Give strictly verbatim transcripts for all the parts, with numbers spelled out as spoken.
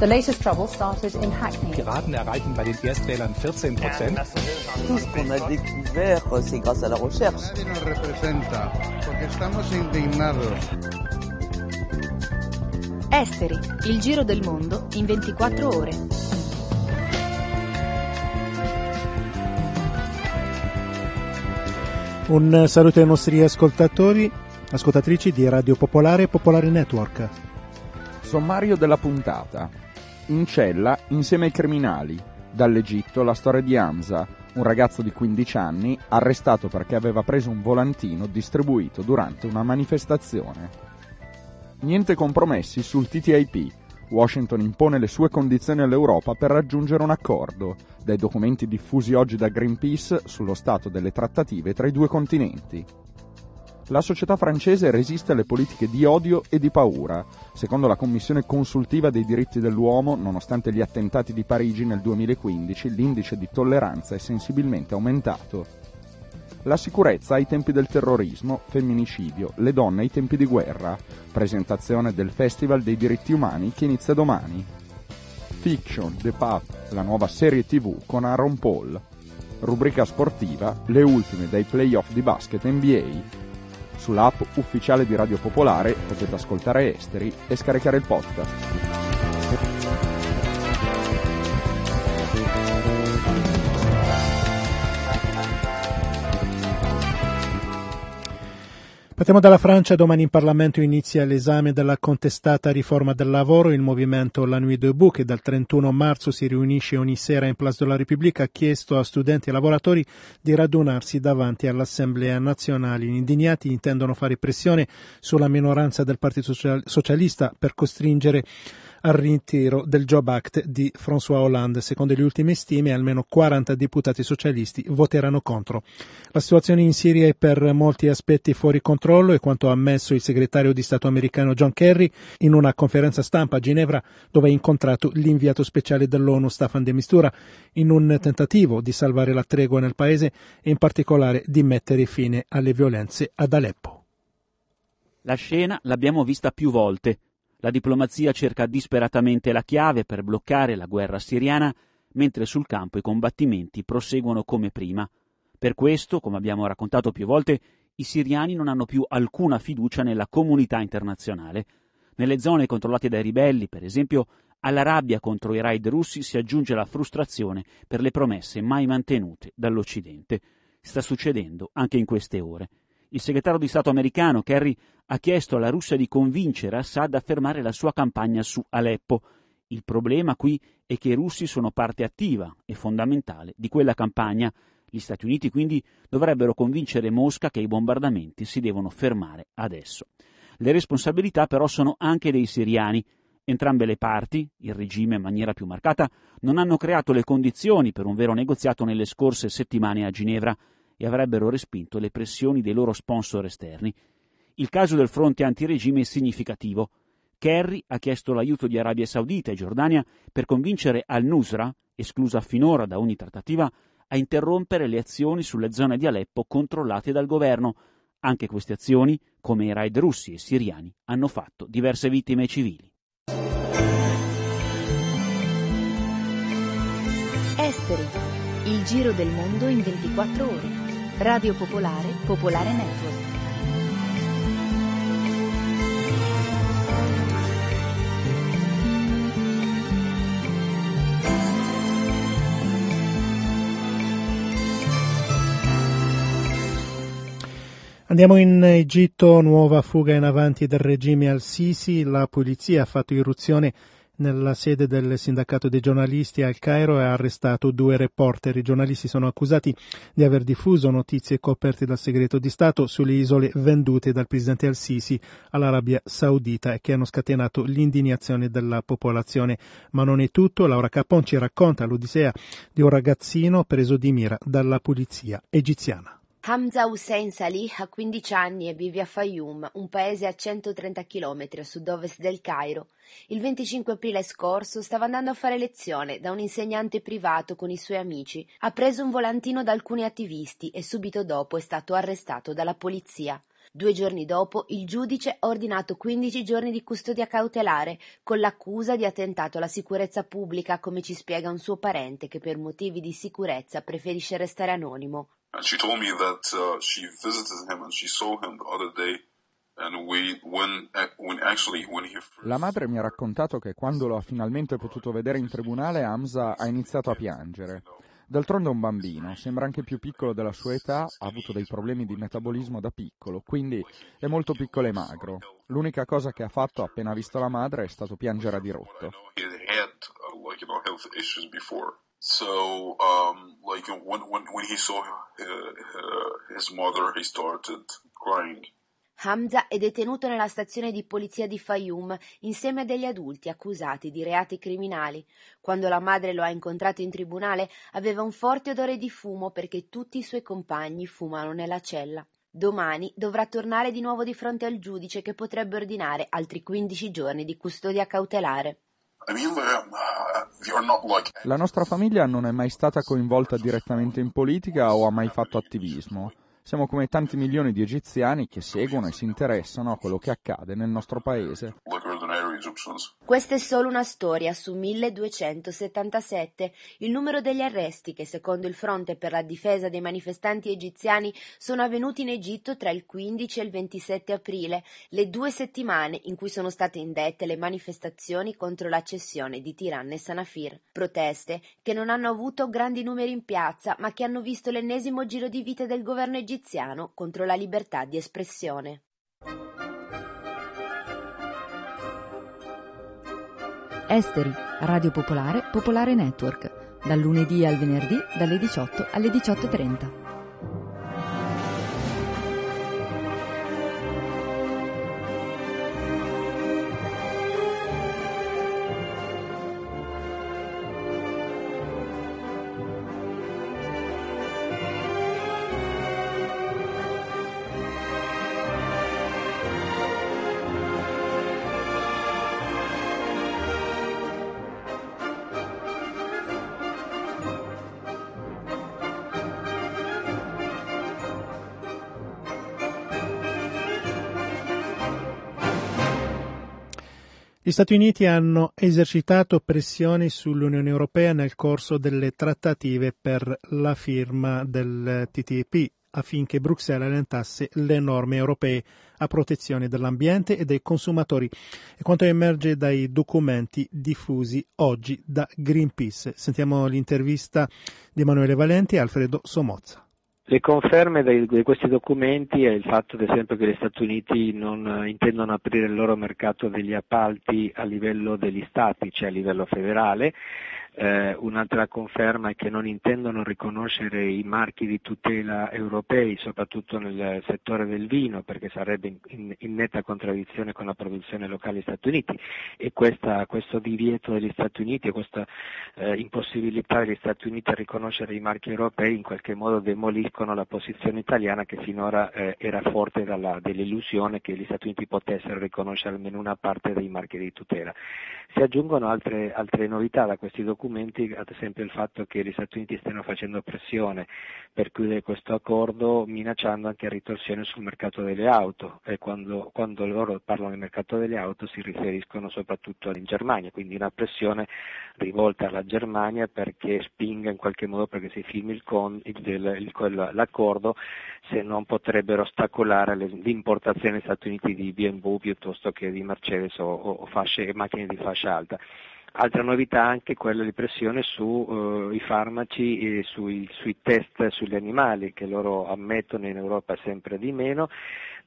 The latest trouble started in Hackney. Piraten erreichen bei den Erstwählern vierzehn Prozent. Tout ce qu'on a découvert, c'est grâce à la recherche. Nos representa, porque estamos indignados. Esteri, il giro del mondo in ventiquattro ore. Un saluto ai nostri ascoltatori, ascoltatrici di Radio Popolare e Popolare Network. Sommario della puntata. In cella insieme ai criminali. Dall'Egitto la storia di Hamza, un ragazzo di quindici anni arrestato perché aveva preso un volantino distribuito durante una manifestazione. Niente compromessi sul T T I P. Washington impone le sue condizioni all'Europa per raggiungere un accordo, dai documenti diffusi oggi da Greenpeace sullo stato delle trattative tra i due continenti. La società francese resiste alle politiche di odio e di paura. Secondo la Commissione Consultiva dei Diritti dell'Uomo, nonostante gli attentati di Parigi nel duemilaquindici, l'indice di tolleranza è sensibilmente aumentato. La sicurezza ai tempi del terrorismo, femminicidio, le donne ai tempi di guerra. Presentazione del Festival dei diritti umani che inizia domani. Fiction, The Path, la nuova serie tv con Aaron Paul. Rubrica sportiva, le ultime dai playoff di basket N B A. Sull'app ufficiale di Radio Popolare potete ascoltare Esteri e scaricare il podcast. Partiamo dalla Francia. Domani in Parlamento inizia l'esame della contestata riforma del lavoro. Il movimento La Nuit Debout, che dal trentuno marzo si riunisce ogni sera in Place de la Repubblica, ha chiesto a studenti e lavoratori di radunarsi davanti all'Assemblea nazionale. Gli indignati intendono fare pressione sulla minoranza del Partito Socialista per costringere al ritiro del Job Act di François Hollande. Secondo le ultime stime, almeno quaranta deputati socialisti voteranno contro. La situazione in Siria è per molti aspetti fuori controllo, e quanto ha ammesso il segretario di Stato americano John Kerry in una conferenza stampa a Ginevra, dove ha incontrato l'inviato speciale dell'ONU Staffan de Mistura, in un tentativo di salvare la tregua nel paese e in particolare di mettere fine alle violenze ad Aleppo. La scena l'abbiamo vista più volte. La diplomazia cerca disperatamente la chiave per bloccare la guerra siriana, mentre sul campo i combattimenti proseguono come prima. Per questo, come abbiamo raccontato più volte, i siriani non hanno più alcuna fiducia nella comunità internazionale. Nelle zone controllate dai ribelli, per esempio, alla rabbia contro i raid russi si aggiunge la frustrazione per le promesse mai mantenute dall'Occidente. Sta succedendo anche in queste ore. Il segretario di Stato americano, Kerry, ha chiesto alla Russia di convincere Assad a fermare la sua campagna su Aleppo. Il problema qui è che i russi sono parte attiva e fondamentale di quella campagna. Gli Stati Uniti quindi dovrebbero convincere Mosca che i bombardamenti si devono fermare adesso. Le responsabilità però sono anche dei siriani. Entrambe le parti, il regime in maniera più marcata, non hanno creato le condizioni per un vero negoziato nelle scorse settimane a Ginevra, e avrebbero respinto le pressioni dei loro sponsor esterni. Il caso del fronte antiregime è significativo. Kerry ha chiesto l'aiuto di Arabia Saudita e Giordania per convincere al-Nusra, esclusa finora da ogni trattativa, a interrompere le azioni sulle zone di Aleppo controllate dal governo. Anche queste azioni, come i raid russi e siriani, hanno fatto diverse vittime civili. Esteri, il giro del mondo in ventiquattro ore. Radio Popolare, Popolare Network. Andiamo in Egitto. Nuova fuga in avanti del regime Al-Sisi. La polizia ha fatto irruzione nella sede del sindacato dei giornalisti al Cairo e ha arrestato due reporter. I giornalisti sono accusati di aver diffuso notizie coperte dal segreto di Stato sulle isole vendute dal presidente Al-Sisi all'Arabia Saudita, e che hanno scatenato l'indignazione della popolazione. Ma non è tutto. Laura Capon ci racconta l'odissea di un ragazzino preso di mira dalla polizia egiziana. Hamza Hussein Salih ha quindici anni e vive a Fayum, un paese a centotrenta chilometri a sud-ovest del Cairo. Il venticinque aprile scorso stava andando a fare lezione da un insegnante privato con i suoi amici, ha preso un volantino da alcuni attivisti e subito dopo è stato arrestato dalla polizia. Due giorni dopo il giudice ha ordinato quindici giorni di custodia cautelare con l'accusa di attentato alla sicurezza pubblica, come ci spiega un suo parente che per motivi di sicurezza preferisce restare anonimo. She told me that uh, she visited him and she saw him the other day. La madre mi ha raccontato che quando lo ha finalmente potuto vedere in tribunale, Hamza ha iniziato a piangere. D'altronde è un bambino, sembra anche più piccolo della sua età, ha avuto dei problemi di metabolismo da piccolo, quindi è molto piccolo e magro. L'unica cosa che ha fatto appena visto la madre è stato piangere a dirotto. So um, like when when when he saw his mother, he started crying. Hamza è detenuto nella stazione di polizia di Fayum insieme a degli adulti accusati di reati criminali. Quando la madre lo ha incontrato in tribunale aveva un forte odore di fumo perché tutti i suoi compagni fumano nella cella. Domani dovrà tornare di nuovo di fronte al giudice che potrebbe ordinare altri quindici giorni di custodia cautelare. La nostra famiglia non è mai stata coinvolta direttamente in politica o ha mai fatto attivismo. Siamo come tanti milioni di egiziani che seguono e si interessano a quello che accade nel nostro paese. Questa è solo una storia su milleduecentosettantasette, il numero degli arresti che secondo il fronte per la difesa dei manifestanti egiziani sono avvenuti in Egitto tra il quindici e il ventisette aprile, le due settimane in cui sono state indette le manifestazioni contro la cessione di Tiran e Sanafir. Proteste che non hanno avuto grandi numeri in piazza, ma che hanno visto l'ennesimo giro di vite del governo egiziano contro la libertà di espressione. Esteri, Radio Popolare, Popolare Network, dal lunedì al venerdì, dalle diciotto alle diciotto e trenta. Gli Stati Uniti hanno esercitato pressioni sull'Unione Europea nel corso delle trattative per la firma del T T I P affinché Bruxelles allentasse le norme europee a protezione dell'ambiente e dei consumatori, è quanto emerge dai documenti diffusi oggi da Greenpeace. Sentiamo l'intervista di Emanuele Valenti e Alfredo Somozza. Le conferme di questi documenti è il fatto, ad esempio, che gli Stati Uniti non intendono aprire il loro mercato degli appalti a livello degli Stati, cioè a livello federale. Eh, un'altra conferma è che non intendono riconoscere i marchi di tutela europei, soprattutto nel settore del vino, perché sarebbe in, in, in netta contraddizione con la produzione locale degli Stati Uniti, e questa, questo divieto degli Stati Uniti e questa eh, impossibilità degli Stati Uniti a riconoscere i marchi europei in qualche modo demoliscono la posizione italiana che finora eh, era forte dalla, dell'illusione che gli Stati Uniti potessero riconoscere almeno una parte dei marchi di tutela. Si aggiungono altre, altre novità da questi documenti. documenti, ad esempio il fatto che gli Stati Uniti stiano facendo pressione per chiudere questo accordo, minacciando anche ritorsioni sul mercato delle auto, e quando, quando loro parlano del mercato delle auto si riferiscono soprattutto in Germania, quindi una pressione rivolta alla Germania perché spinga in qualche modo perché si firmi il con, il, il, il, l'accordo, se non potrebbero ostacolare le, l'importazione degli Stati Uniti di B M W piuttosto che di Mercedes o, o fasce, macchine di fascia alta. Altra novità anche quella di pressione sui uh, farmaci e sui, sui test sugli animali, che loro ammettono in Europa sempre di meno,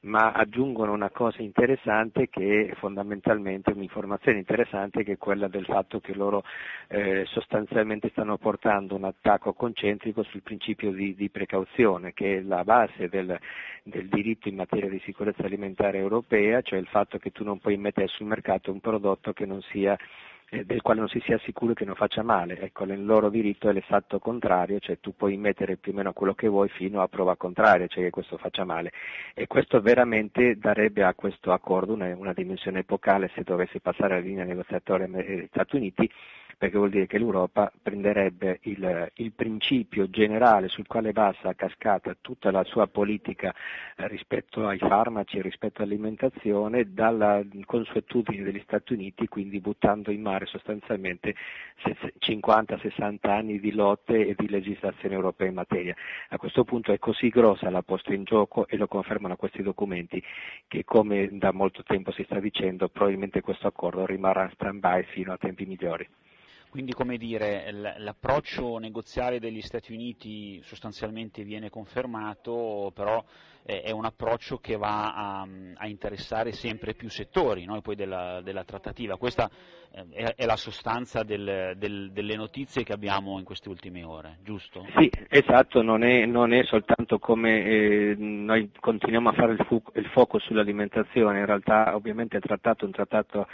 ma aggiungono una cosa interessante che è fondamentalmente un'informazione interessante, che è quella del fatto che loro eh, sostanzialmente stanno portando un attacco concentrico sul principio di, di precauzione, che è la base del, del diritto in materia di sicurezza alimentare europea, cioè il fatto che tu non puoi mettere sul mercato un prodotto che non sia del quale non si sia sicuro che non faccia male. Ecco, il loro diritto è l'esatto contrario, cioè tu puoi mettere più o meno quello che vuoi fino a prova contraria, cioè che questo faccia male, e questo veramente darebbe a questo accordo una, una dimensione epocale se dovesse passare alla linea negoziatoria degli Stati Uniti, perché vuol dire che l'Europa prenderebbe il, il principio generale sul quale basa a cascata tutta la sua politica eh, rispetto ai farmaci, rispetto all'alimentazione, dalla consuetudine degli Stati Uniti, quindi buttando in mare sostanzialmente cinquanta sessanta anni di lotte e di legislazione europea in materia. A questo punto è così grossa la posta in gioco, e lo confermano questi documenti, che come da molto tempo si sta dicendo, probabilmente questo accordo rimarrà in stand-by fino a tempi migliori. Quindi, come dire, l'approccio negoziale degli Stati Uniti sostanzialmente viene confermato, però è un approccio che va a, a interessare sempre più settori, no? Poi della, della trattativa. Questa è, è la sostanza del, del, delle notizie che abbiamo in queste ultime ore, giusto? Sì, esatto, non è, non è soltanto come eh, noi continuiamo a fare il, fu- il focus sull'alimentazione, in realtà ovviamente è trattato un trattato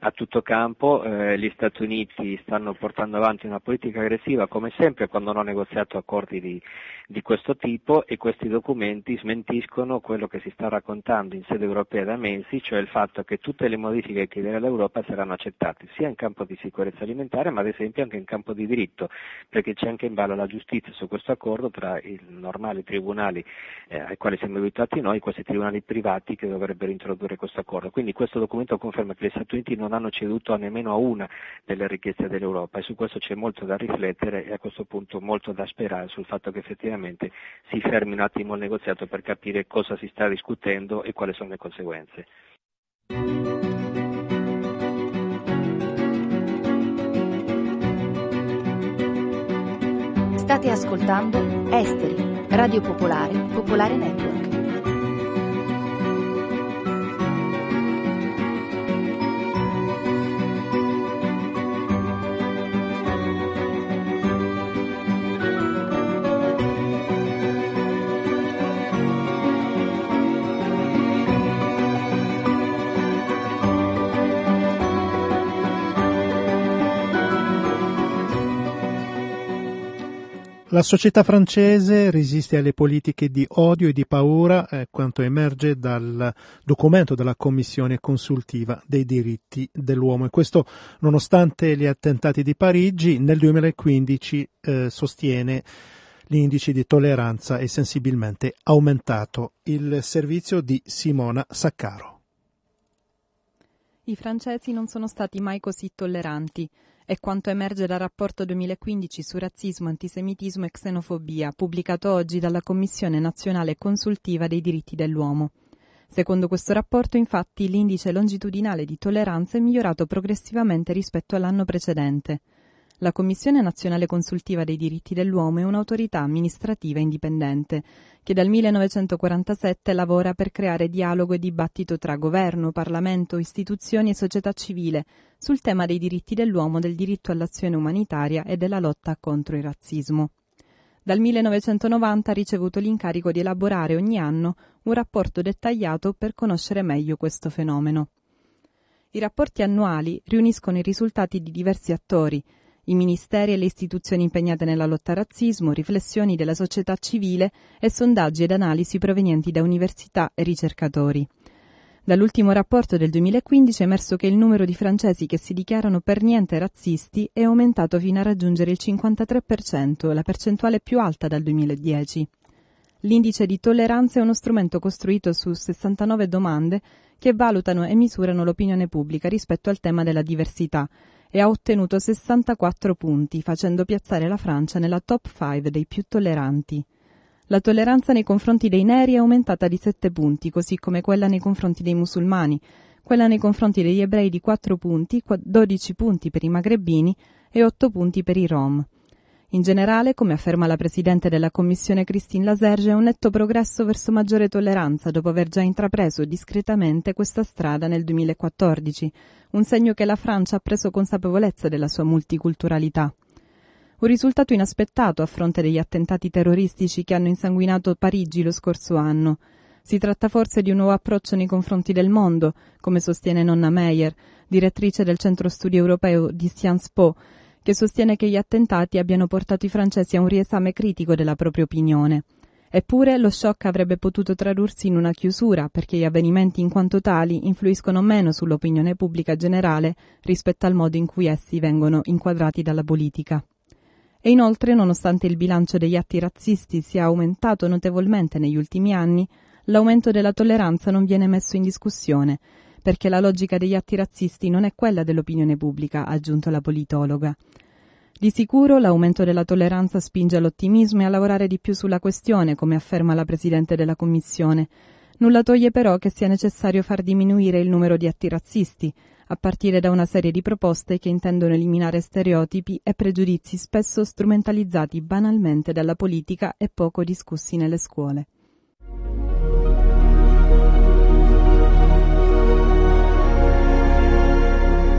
a tutto campo, eh, gli Stati Uniti stanno portando avanti una politica aggressiva come sempre quando hanno negoziato accordi di, di questo tipo, e questi documenti smentiscono quello che si sta raccontando in sede europea da mesi, cioè il fatto che tutte le modifiche che chiederà l'Europa saranno accettate sia in campo di sicurezza alimentare ma ad esempio anche in campo di diritto, perché c'è anche in ballo la giustizia su questo accordo tra i normali tribunali eh, ai quali siamo abituati noi, questi tribunali privati che dovrebbero introdurre questo accordo. Quindi questo documento conferma che gli Stati Uniti non hanno ceduto nemmeno a una delle richieste dell'Europa, e su questo c'è molto da riflettere e a questo punto molto da sperare sul fatto che effettivamente si fermi un attimo il negoziato per capire cosa si sta discutendo e quali sono le conseguenze. State ascoltando Esteri, Radio Popolare, Popolare Network. La società francese resiste alle politiche di odio e di paura, eh, quanto emerge dal documento della Commissione Consultiva dei Diritti dell'Uomo, e questo nonostante gli attentati di Parigi nel duemilaquindici eh, sostiene l'indice di tolleranza è sensibilmente aumentato. Il servizio di Simona Saccaro. I francesi non sono stati mai così tolleranti. È quanto emerge dal rapporto duemilaquindici su razzismo, antisemitismo e xenofobia, pubblicato oggi dalla Commissione Nazionale Consultiva dei Diritti dell'Uomo. Secondo questo rapporto, infatti, l'indice longitudinale di tolleranza è migliorato progressivamente rispetto all'anno precedente. La Commissione Nazionale Consultiva dei Diritti dell'Uomo è un'autorità amministrativa indipendente che dal millenovecentoquarantasette lavora per creare dialogo e dibattito tra governo, Parlamento, istituzioni e società civile sul tema dei diritti dell'uomo, del diritto all'azione umanitaria e della lotta contro il razzismo. Dal millenovecentonovanta ha ricevuto l'incarico di elaborare ogni anno un rapporto dettagliato per conoscere meglio questo fenomeno. I rapporti annuali riuniscono i risultati di diversi attori, i ministeri e le istituzioni impegnate nella lotta al razzismo, riflessioni della società civile e sondaggi ed analisi provenienti da università e ricercatori. Dall'ultimo rapporto del duemilaquindici è emerso che il numero di francesi che si dichiarano per niente razzisti è aumentato fino a raggiungere il cinquantatré per cento, la percentuale più alta dal duemiladieci. L'indice di tolleranza è uno strumento costruito su sessantanove domande che valutano e misurano l'opinione pubblica rispetto al tema della diversità, e ha ottenuto sessantaquattro punti, facendo piazzare la Francia nella top cinque dei più tolleranti. La tolleranza nei confronti dei neri è aumentata di sette punti, così come quella nei confronti dei musulmani, quella nei confronti degli ebrei di quattro punti, dodici punti per i magrebini e otto punti per i rom. In generale, come afferma la Presidente della Commissione Christine Laserge, è un netto progresso verso maggiore tolleranza dopo aver già intrapreso discretamente questa strada nel duemilaquattordici, un segno che la Francia ha preso consapevolezza della sua multiculturalità. Un risultato inaspettato a fronte degli attentati terroristici che hanno insanguinato Parigi lo scorso anno. Si tratta forse di un nuovo approccio nei confronti del mondo, come sostiene Nonna Meyer, direttrice del Centro Studi Europeo di Sciences Po, che sostiene che gli attentati abbiano portato i francesi a un riesame critico della propria opinione. Eppure lo shock avrebbe potuto tradursi in una chiusura, perché gli avvenimenti in quanto tali influiscono meno sull'opinione pubblica generale rispetto al modo in cui essi vengono inquadrati dalla politica. E inoltre, nonostante il bilancio degli atti razzisti sia aumentato notevolmente negli ultimi anni, l'aumento della tolleranza non viene messo in discussione, perché la logica degli atti razzisti non è quella dell'opinione pubblica, ha aggiunto la politologa. Di sicuro l'aumento della tolleranza spinge all'ottimismo e a lavorare di più sulla questione, come afferma la Presidente della Commissione. Nulla toglie però che sia necessario far diminuire il numero di atti razzisti, a partire da una serie di proposte che intendono eliminare stereotipi e pregiudizi spesso strumentalizzati banalmente dalla politica e poco discussi nelle scuole.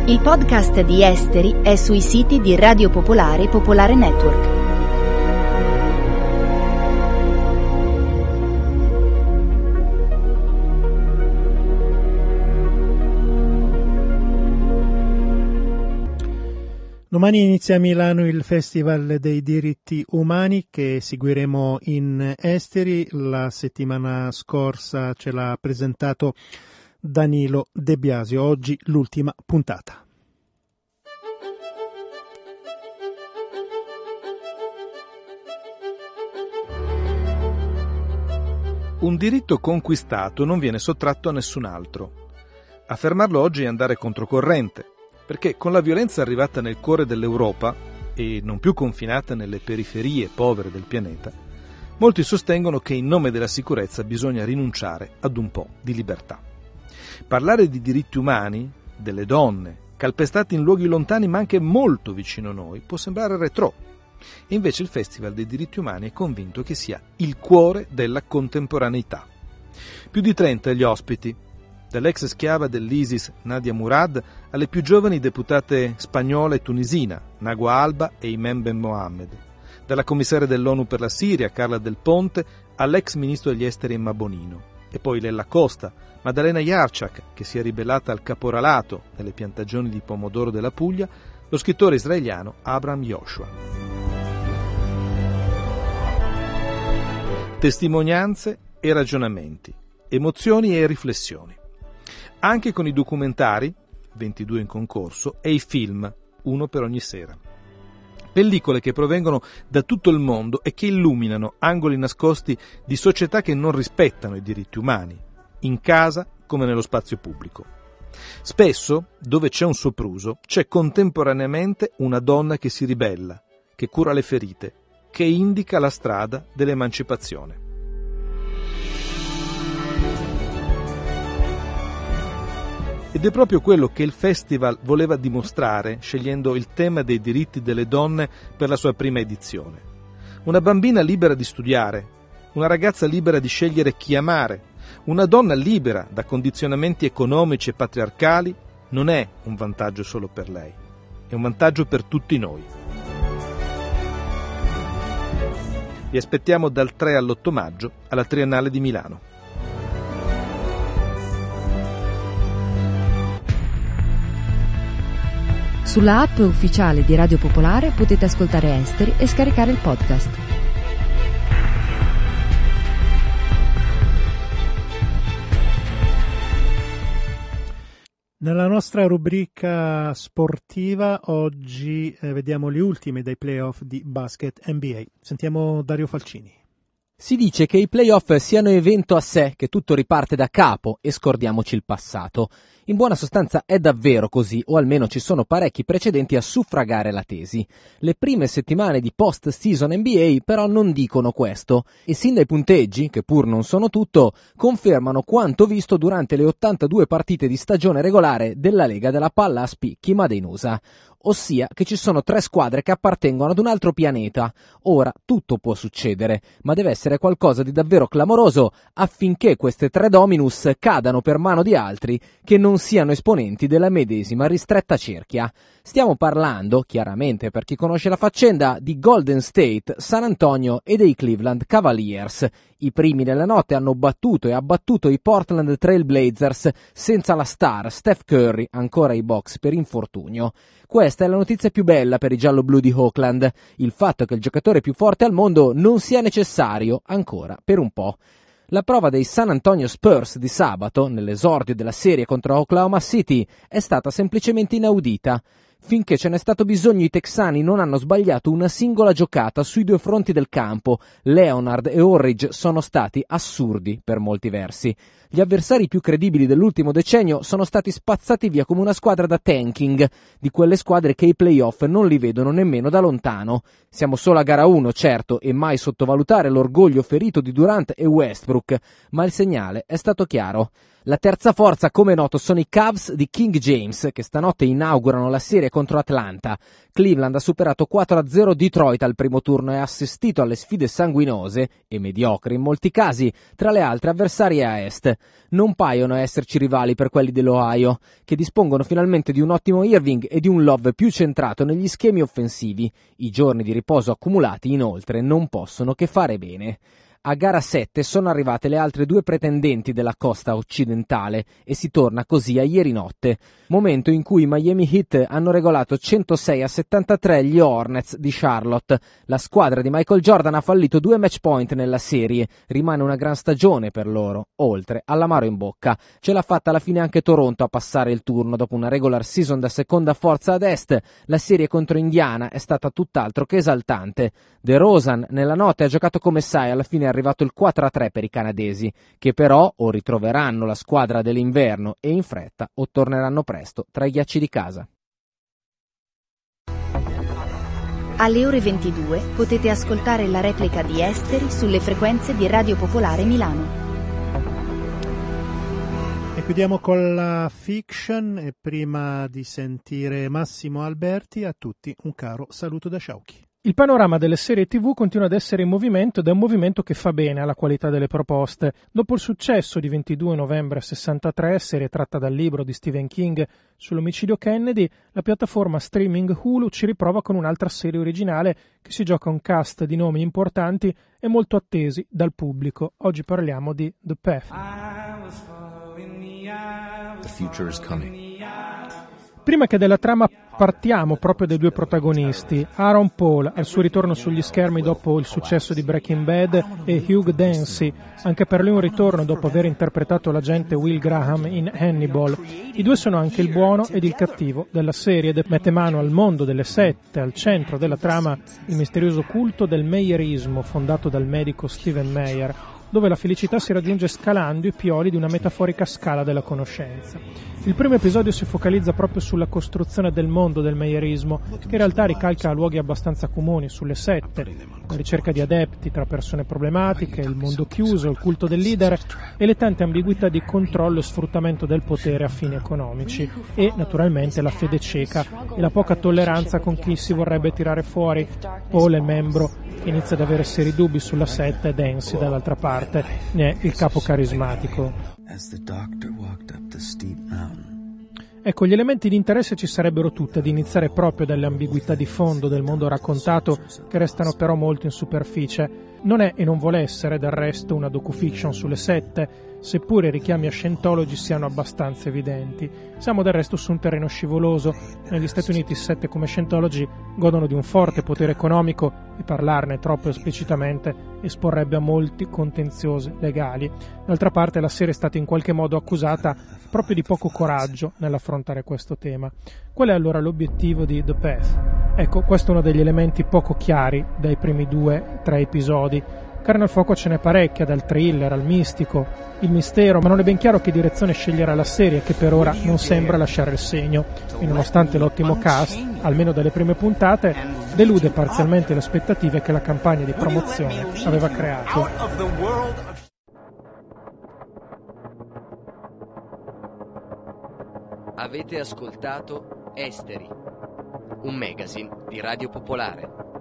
Il podcast di Esteri è sui siti di Radio Popolare e Popolare Network. Domani inizia a Milano il Festival dei diritti umani che seguiremo in Esteri. La settimana scorsa ce l'ha presentato Danilo De Biasio. Oggi l'ultima puntata. Un diritto conquistato non viene sottratto a nessun altro. Affermarlo oggi è andare controcorrente, perché con la violenza arrivata nel cuore dell'Europa e non più confinata nelle periferie povere del pianeta, molti sostengono che in nome della sicurezza bisogna rinunciare ad un po' di libertà. Parlare di diritti umani, delle donne, calpestate in luoghi lontani ma anche molto vicino a noi, può sembrare retrò. E invece il Festival dei diritti umani è convinto che sia il cuore della contemporaneità. Più di trenta gli ospiti, dall'ex schiava dell'ISIS Nadia Murad alle più giovani deputate spagnola e tunisina Nagua Alba e Imem Ben Mohamed, dalla commissaria dell'ONU per la Siria Carla Del Ponte all'ex ministro degli esteri Emma Bonino, e poi Lella Costa, Maddalena Yarchak, che si è ribellata al caporalato nelle piantagioni di pomodoro della Puglia, lo scrittore israeliano Abram Joshua. Testimonianze e ragionamenti, emozioni e riflessioni. Anche con i documentari, ventidue in concorso, e i film, uno per ogni sera. Pellicole che provengono da tutto il mondo e che illuminano angoli nascosti di società che non rispettano i diritti umani, in casa come nello spazio pubblico. Spesso, dove c'è un sopruso, c'è contemporaneamente una donna che si ribella, che cura le ferite, che indica la strada dell'emancipazione. Ed è proprio quello che il festival voleva dimostrare scegliendo il tema dei diritti delle donne per la sua prima edizione. Una bambina libera di studiare, una ragazza libera di scegliere chi amare, una donna libera da condizionamenti economici e patriarcali non è un vantaggio solo per lei, è un vantaggio per tutti noi. Vi aspettiamo dal tre all'otto maggio alla Triennale di Milano. Sulla app ufficiale di Radio Popolare potete ascoltare Esteri e scaricare il podcast. Nella nostra rubrica sportiva oggi eh, vediamo le ultime dai playoff di basket N B A. Sentiamo Dario Falcini. Si dice che i playoff siano evento a sé, che tutto riparte da capo e scordiamoci il passato. In buona sostanza è davvero così, o almeno ci sono parecchi precedenti a suffragare la tesi. Le prime settimane di post-season N B A però non dicono questo, e sin dai punteggi, che pur non sono tutto, confermano quanto visto durante le ottantadue partite di stagione regolare della Lega della Palla a Spicchi Made in U S A. Ossia che ci sono tre squadre che appartengono ad un altro pianeta. Ora tutto può succedere, ma deve essere qualcosa di davvero clamoroso affinché queste tre dominus cadano per mano di altri che non siano esponenti della medesima ristretta cerchia. Stiamo parlando, chiaramente per chi conosce la faccenda, di Golden State, San Antonio e dei Cleveland Cavaliers. I primi della notte hanno battuto e abbattuto i Portland Trail Blazers senza la star Steph Curry, ancora ai box per infortunio. Questo Questa è la notizia più bella per i gialloblu di Oakland, il fatto che il giocatore più forte al mondo non sia necessario ancora per un po'. La prova dei San Antonio Spurs di sabato, nell'esordio della serie contro Oklahoma City, è stata semplicemente inaudita. Finché ce n'è stato bisogno, i texani non hanno sbagliato una singola giocata sui due fronti del campo. Leonard e Orridge sono stati assurdi per molti versi. Gli avversari più credibili dell'ultimo decennio sono stati spazzati via come una squadra da tanking, di quelle squadre che i playoff non li vedono nemmeno da lontano. Siamo solo a gara uno, certo, e mai sottovalutare l'orgoglio ferito di Durant e Westbrook, ma il segnale è stato chiaro. La terza forza, come noto, sono i Cavs di King James, che stanotte inaugurano la serie contro Atlanta. Cleveland ha superato quattro a zero Detroit al primo turno e ha assistito alle sfide sanguinose, e mediocri in molti casi, tra le altre avversarie a est. Non paiono esserci rivali per quelli dell'Ohio, che dispongono finalmente di un ottimo Irving e di un Love più centrato negli schemi offensivi. I giorni di riposo accumulati, inoltre, non possono che fare bene. A gara sette sono arrivate le altre due pretendenti della costa occidentale e si torna così a ieri notte, momento in cui i Miami Heat hanno regolato centosei a settantatré gli Hornets di Charlotte. La squadra di Michael Jordan ha fallito due match point nella serie, rimane una gran stagione per loro, oltre all'amaro in bocca. Ce l'ha fatta alla fine anche Toronto a passare il turno dopo una regular season da seconda forza ad est. La serie contro Indiana è stata tutt'altro che esaltante. DeRozan nella notte ha giocato come sai, alla fine arrivato il quattro a tre per i canadesi, che però o ritroveranno la squadra dell'inverno e in fretta o torneranno presto tra i ghiacci di casa. Alle ore ventidue potete ascoltare la replica di Esteri sulle frequenze di Radio Popolare Milano. E chiudiamo con la fiction e prima di sentire Massimo Alberti a tutti un caro saluto da Sciauchi. Il panorama delle serie tivù continua ad essere in movimento ed è un movimento che fa bene alla qualità delle proposte. Dopo il successo di ventidue novembre sessantatré, serie tratta dal libro di Stephen King sull'omicidio Kennedy, la piattaforma streaming Hulu ci riprova con un'altra serie originale che si gioca un cast di nomi importanti e molto attesi dal pubblico. Oggi parliamo di The Path. The future is coming. Prima che della trama partiamo proprio dai due protagonisti, Aaron Paul al suo ritorno sugli schermi dopo il successo di Breaking Bad e Hugh Dancy, anche per lui un ritorno dopo aver interpretato l'agente Will Graham in Hannibal. I due sono anche il buono ed il cattivo della serie ed mette mano al mondo delle sette, al centro della trama il misterioso culto del meyerismo fondato dal medico Stephen Meyer, dove la felicità si raggiunge scalando i pioli di una metaforica scala della conoscenza. Il primo episodio si focalizza proprio sulla costruzione del mondo del meyerismo, che in realtà ricalca luoghi abbastanza comuni sulle sette, la ricerca di adepti tra persone problematiche, il mondo chiuso, il culto del leader e le tante ambiguità di controllo e sfruttamento del potere a fini economici e, naturalmente, la fede cieca e la poca tolleranza con chi si vorrebbe tirare fuori. Paul è membro che inizia ad avere seri dubbi sulla setta e Dancy, dall'altra parte, ne è il capo carismatico. Ecco, gli elementi di interesse ci sarebbero tutti, ad iniziare proprio dalle ambiguità di fondo del mondo raccontato, che restano però molto in superficie. Non è e non vuole essere, del resto, una docufiction sulle sette, seppure i richiami a Scientologi siano abbastanza evidenti. Siamo del resto su un terreno scivoloso. Negli Stati Uniti sette come Scientologi godono di un forte potere economico e parlarne troppo esplicitamente esporrebbe a molti contenziosi legali. D'altra parte la serie è stata in qualche modo accusata proprio di poco coraggio nell'affrontare questo tema. Qual è allora l'obiettivo di The Path? Ecco, questo è uno degli elementi poco chiari dai primi due, tre episodi. Carne al fuoco ce n'è parecchia, dal thriller al mistico, il mistero, ma non è ben chiaro che direzione sceglierà la serie, che per ora non sembra lasciare il segno e nonostante l'ottimo cast, almeno dalle prime puntate, delude parzialmente le aspettative che la campagna di promozione aveva creato. Avete ascoltato Esteri, un magazine di Radio Popolare.